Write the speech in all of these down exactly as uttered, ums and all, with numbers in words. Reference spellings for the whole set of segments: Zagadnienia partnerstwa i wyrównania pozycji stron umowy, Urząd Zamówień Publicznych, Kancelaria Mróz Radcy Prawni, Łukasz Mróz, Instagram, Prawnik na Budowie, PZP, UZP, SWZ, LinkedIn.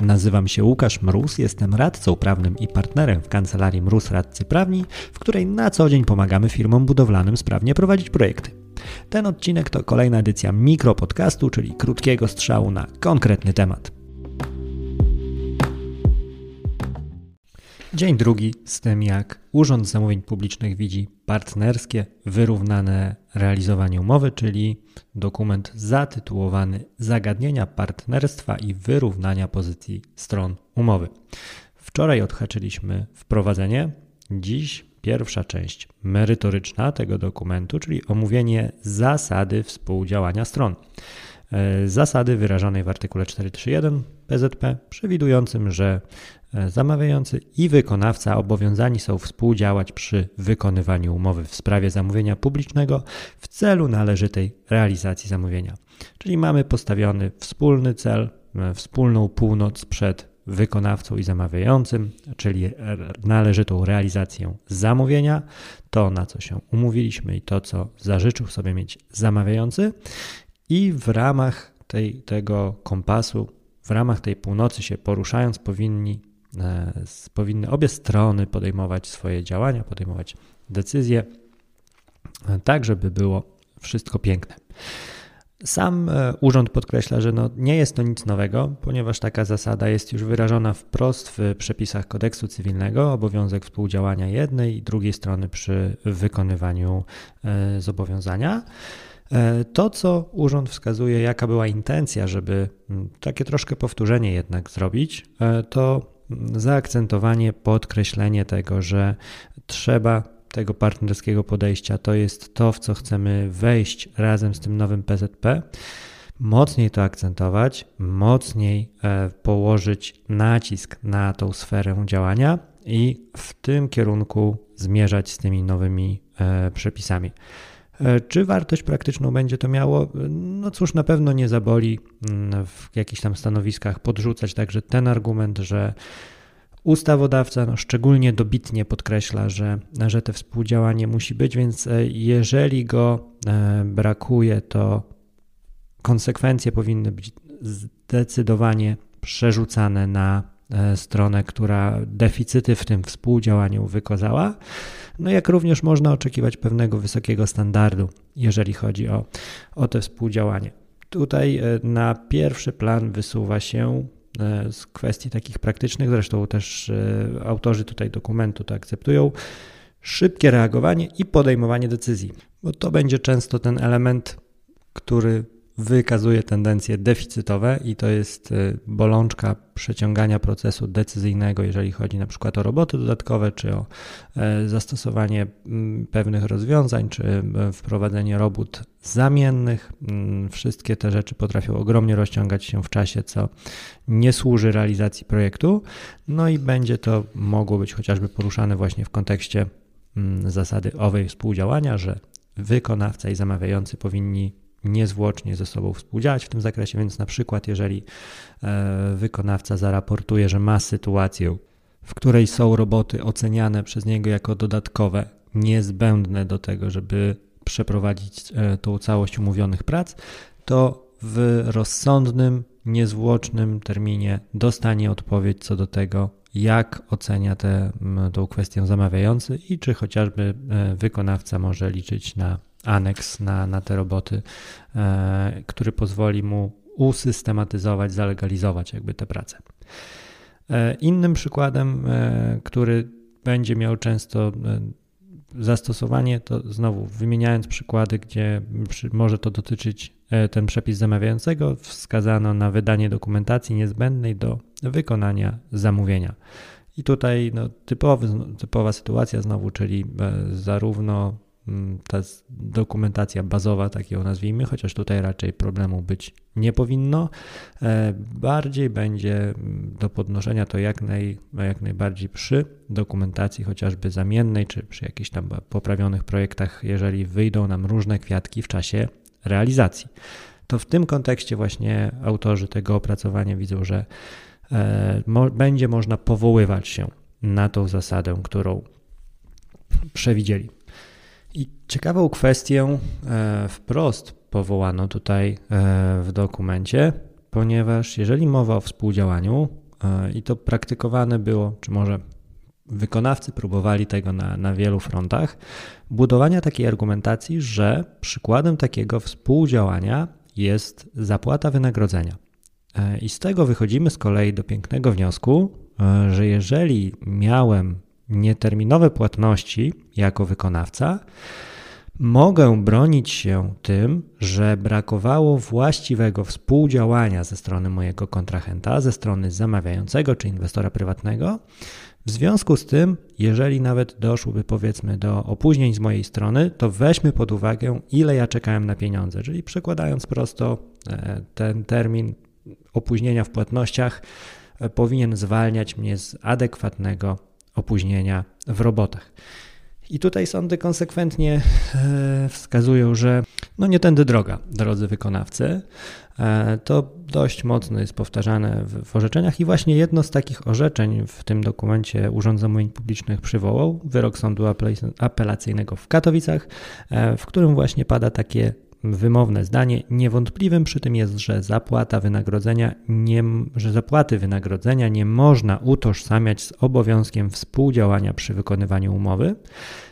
Nazywam się Łukasz Mróz, jestem radcą prawnym i partnerem w Kancelarii Mróz Radcy Prawni, w której na co dzień pomagamy firmom budowlanym sprawnie prowadzić projekty. Ten odcinek to kolejna edycja mikropodcastu, czyli krótkiego strzału na konkretny temat. Dzień drugi z tym, jak Urząd Zamówień Publicznych widzi partnerskie, wyrównane realizowanie umowy, czyli dokument zatytułowany Zagadnienia partnerstwa i wyrównania pozycji stron umowy. Wczoraj odhaczyliśmy wprowadzenie, dziś pierwsza część merytoryczna tego dokumentu, czyli omówienie zasady współdziałania stron. Zasady wyrażonej w artykule czterysta trzydzieści jeden P Z P, przewidującym, że zamawiający i wykonawca obowiązani są współdziałać przy wykonywaniu umowy w sprawie zamówienia publicznego w celu należytej realizacji zamówienia. Czyli mamy postawiony wspólny cel, wspólną północ przed wykonawcą i zamawiającym, czyli należytą realizację zamówienia, to na co się umówiliśmy i to, co zażyczył sobie mieć zamawiający. I w ramach tej, tego kompasu, w ramach tej północy się poruszając, powinni, e, powinny obie strony podejmować swoje działania, podejmować decyzje, e, tak żeby było wszystko piękne. Sam e, urząd podkreśla, że no, nie jest to nic nowego, ponieważ taka zasada jest już wyrażona wprost w przepisach kodeksu cywilnego, obowiązek współdziałania jednej i drugiej strony przy wykonywaniu e, zobowiązania. To, co urząd wskazuje, jaka była intencja, żeby takie troszkę powtórzenie jednak zrobić, to zaakcentowanie, podkreślenie tego, że trzeba tego partnerskiego podejścia, to jest to, w co chcemy wejść razem z tym nowym P Z P, mocniej to akcentować, mocniej położyć nacisk na tą sferę działania i w tym kierunku zmierzać z tymi nowymi przepisami. Czy wartość praktyczną będzie to miało? No cóż, na pewno nie zaboli w jakichś tam stanowiskach podrzucać także ten argument, że ustawodawca no, szczególnie dobitnie podkreśla, że, że to współdziałanie musi być, więc jeżeli go brakuje, to konsekwencje powinny być zdecydowanie przerzucane na stronę, która deficyty w tym współdziałaniu wykazała, no jak również można oczekiwać pewnego wysokiego standardu, jeżeli chodzi o, o to współdziałanie. Tutaj na pierwszy plan wysuwa się z kwestii takich praktycznych, zresztą też autorzy tutaj dokumentu to akceptują, szybkie reagowanie i podejmowanie decyzji, bo to będzie często ten element, który wykazuje tendencje deficytowe i to jest bolączka przeciągania procesu decyzyjnego, jeżeli chodzi na przykład o roboty dodatkowe, czy o zastosowanie pewnych rozwiązań, czy wprowadzenie robót zamiennych. Wszystkie te rzeczy potrafią ogromnie rozciągać się w czasie, co nie służy realizacji projektu. No i będzie to mogło być chociażby poruszane właśnie w kontekście zasady owej współdziałania, że wykonawca i zamawiający powinni niezwłocznie ze sobą współdziałać w tym zakresie, więc na przykład jeżeli wykonawca zaraportuje, że ma sytuację, w której są roboty oceniane przez niego jako dodatkowe, niezbędne do tego, żeby przeprowadzić tą całość umówionych prac, to w rozsądnym, niezwłocznym terminie dostanie odpowiedź co do tego, jak ocenia tę kwestię zamawiający i czy chociażby wykonawca może liczyć na aneks na, na te roboty, e, który pozwoli mu usystematyzować, zalegalizować jakby te prace. E, innym przykładem, e, który będzie miał często e, zastosowanie, to znowu wymieniając przykłady, gdzie przy, może to dotyczyć e, ten przepis zamawiającego, wskazano na wydanie dokumentacji niezbędnej do wykonania zamówienia. I tutaj no, typowy, typowa sytuacja znowu, czyli e, zarówno ta dokumentacja bazowa, tak ją nazwijmy, chociaż tutaj raczej problemu być nie powinno. Bardziej będzie do podnoszenia to jak, naj, jak najbardziej przy dokumentacji chociażby zamiennej, czy przy jakichś tam poprawionych projektach, jeżeli wyjdą nam różne kwiatki w czasie realizacji. To w tym kontekście właśnie autorzy tego opracowania widzą, że e, mo, będzie można powoływać się na tą zasadę, którą przewidzieli. I ciekawą kwestię e, wprost powołano tutaj e, w dokumencie, ponieważ jeżeli mowa o współdziałaniu e, i to praktykowane było, czy może wykonawcy próbowali tego na, na wielu frontach, budowania takiej argumentacji, że przykładem takiego współdziałania jest zapłata wynagrodzenia. I z tego wychodzimy z kolei do pięknego wniosku, że jeżeli miałem nieterminowe płatności jako wykonawca, mogę bronić się tym, że brakowało właściwego współdziałania ze strony mojego kontrahenta, ze strony zamawiającego czy inwestora prywatnego. W związku z tym, jeżeli nawet doszłoby powiedzmy do opóźnień z mojej strony, to weźmy pod uwagę, ile ja czekałem na pieniądze, czyli przekładając prosto ten termin opóźnienia w płatnościach powinien zwalniać mnie z adekwatnego opóźnienia w robotach. I tutaj sądy konsekwentnie wskazują, że no nie tędy droga, drodzy wykonawcy. To dość mocno jest powtarzane w orzeczeniach i właśnie jedno z takich orzeczeń w tym dokumencie Urząd Zamówień Publicznych przywołał, wyrok sądu apelacyjnego w Katowicach, w którym właśnie pada takie wymowne zdanie. Niewątpliwym przy tym jest, że zapłata wynagrodzenia nie, że zapłaty wynagrodzenia nie można utożsamiać z obowiązkiem współdziałania przy wykonywaniu umowy,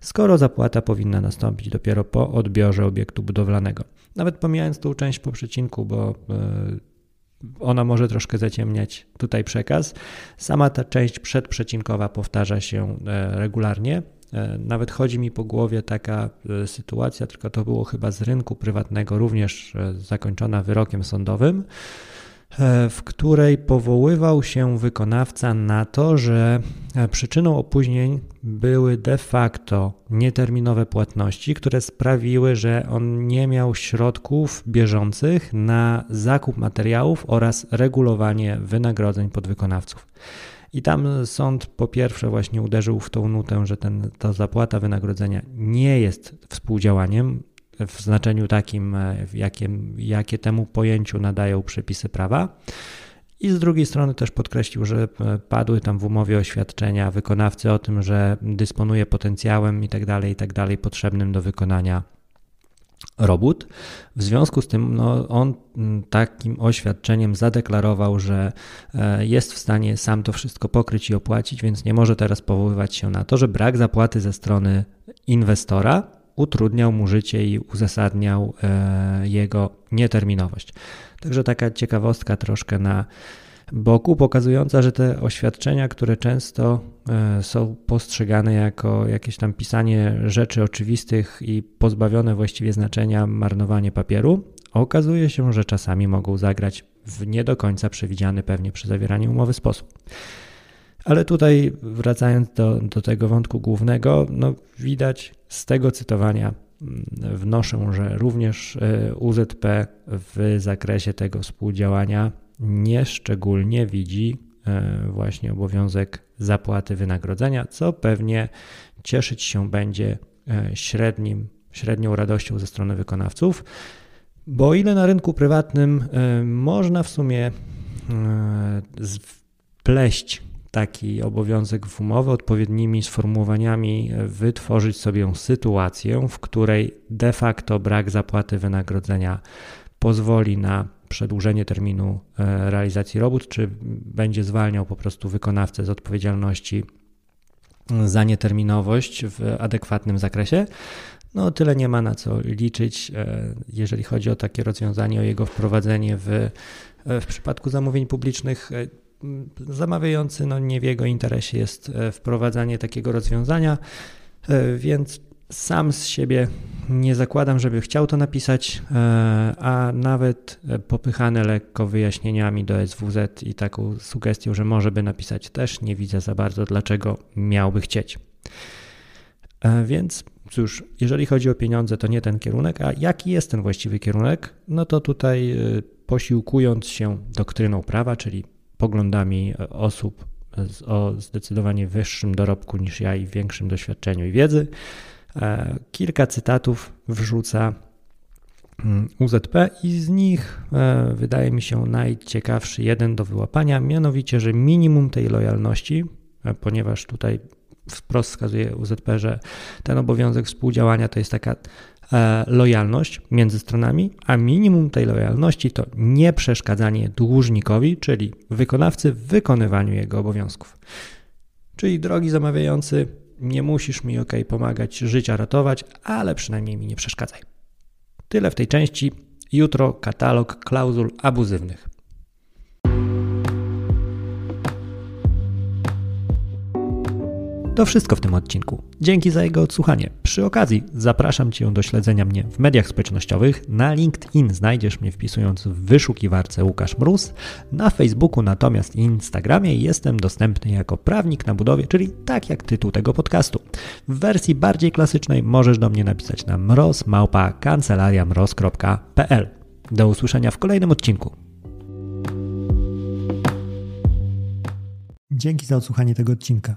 skoro zapłata powinna nastąpić dopiero po odbiorze obiektu budowlanego. Nawet pomijając tą część po przecinku, bo ona może troszkę zaciemniać tutaj przekaz, sama ta część przedprzecinkowa powtarza się regularnie. Nawet chodzi mi po głowie taka sytuacja, tylko to było chyba z rynku prywatnego, również zakończona wyrokiem sądowym, w której powoływał się wykonawca na to, że przyczyną opóźnień były de facto nieterminowe płatności, które sprawiły, że on nie miał środków bieżących na zakup materiałów oraz regulowanie wynagrodzeń podwykonawców. I tam sąd po pierwsze właśnie uderzył w tą nutę, że ten, ta zapłata wynagrodzenia nie jest współdziałaniem w znaczeniu takim, jakim, jakie temu pojęciu nadają przepisy prawa. I z drugiej strony też podkreślił, że padły tam w umowie oświadczenia wykonawcy o tym, że dysponuje potencjałem i tak dalej, i tak dalej potrzebnym do wykonania robót. W związku z tym no, on takim oświadczeniem zadeklarował, że jest w stanie sam to wszystko pokryć i opłacić, więc nie może teraz powoływać się na to, że brak zapłaty ze strony inwestora utrudniał mu życie i uzasadniał jego nieterminowość. Także taka ciekawostka troszkę na boku, pokazująca, że te oświadczenia, które często są postrzegane jako jakieś tam pisanie rzeczy oczywistych i pozbawione właściwie znaczenia, marnowanie papieru, okazuje się, że czasami mogą zagrać w nie do końca przewidziany pewnie przy zawieraniu umowy sposób. Ale tutaj wracając do, do tego wątku głównego, no widać z tego cytowania, wnoszę, że również U Z P w zakresie tego współdziałania nieszczególnie widzi właśnie obowiązek zapłaty wynagrodzenia, co pewnie cieszyć się będzie średnim, średnią radością ze strony wykonawców, bo o ile na rynku prywatnym można w sumie wpleść taki obowiązek w umowę, odpowiednimi sformułowaniami wytworzyć sobie sytuację, w której de facto brak zapłaty wynagrodzenia pozwoli na przedłużenie terminu realizacji robót, czy będzie zwalniał po prostu wykonawcę z odpowiedzialności za nieterminowość w adekwatnym zakresie. No tyle nie ma na co liczyć, jeżeli chodzi o takie rozwiązanie, o jego wprowadzenie w, w przypadku zamówień publicznych. Zamawiający, no nie w jego interesie jest wprowadzanie takiego rozwiązania, więc sam z siebie nie zakładam, żeby chciał to napisać, a nawet popychane lekko wyjaśnieniami do S W Z i taką sugestią, że może by napisać też, nie widzę za bardzo, dlaczego miałby chcieć. Więc cóż, jeżeli chodzi o pieniądze, to nie ten kierunek, a jaki jest ten właściwy kierunek? No to tutaj posiłkując się doktryną prawa, czyli poglądami osób z, o zdecydowanie wyższym dorobku niż ja i większym doświadczeniu i wiedzy, kilka cytatów wrzuca U Z P i z nich wydaje mi się najciekawszy jeden do wyłapania, mianowicie, że minimum tej lojalności, ponieważ tutaj wprost wskazuje U Z P, że ten obowiązek współdziałania to jest taka lojalność między stronami, a minimum tej lojalności to nieprzeszkadzanie dłużnikowi, czyli wykonawcy w wykonywaniu jego obowiązków. Czyli drogi zamawiający, nie musisz mi ok, pomagać, życia ratować, ale przynajmniej mi nie przeszkadzaj. Tyle w tej części. Jutro katalog klauzul abuzywnych. To wszystko w tym odcinku. Dzięki za jego odsłuchanie. Przy okazji zapraszam Cię do śledzenia mnie w mediach społecznościowych. Na LinkedIn znajdziesz mnie wpisując w wyszukiwarce Łukasz Mróz. Na Facebooku natomiast i Instagramie jestem dostępny jako Prawnik na Budowie, czyli tak jak tytuł tego podcastu. W wersji bardziej klasycznej możesz do mnie napisać na mroz małpa kancelaria mroz kropka p l. Do usłyszenia w kolejnym odcinku. Dzięki za odsłuchanie tego odcinka.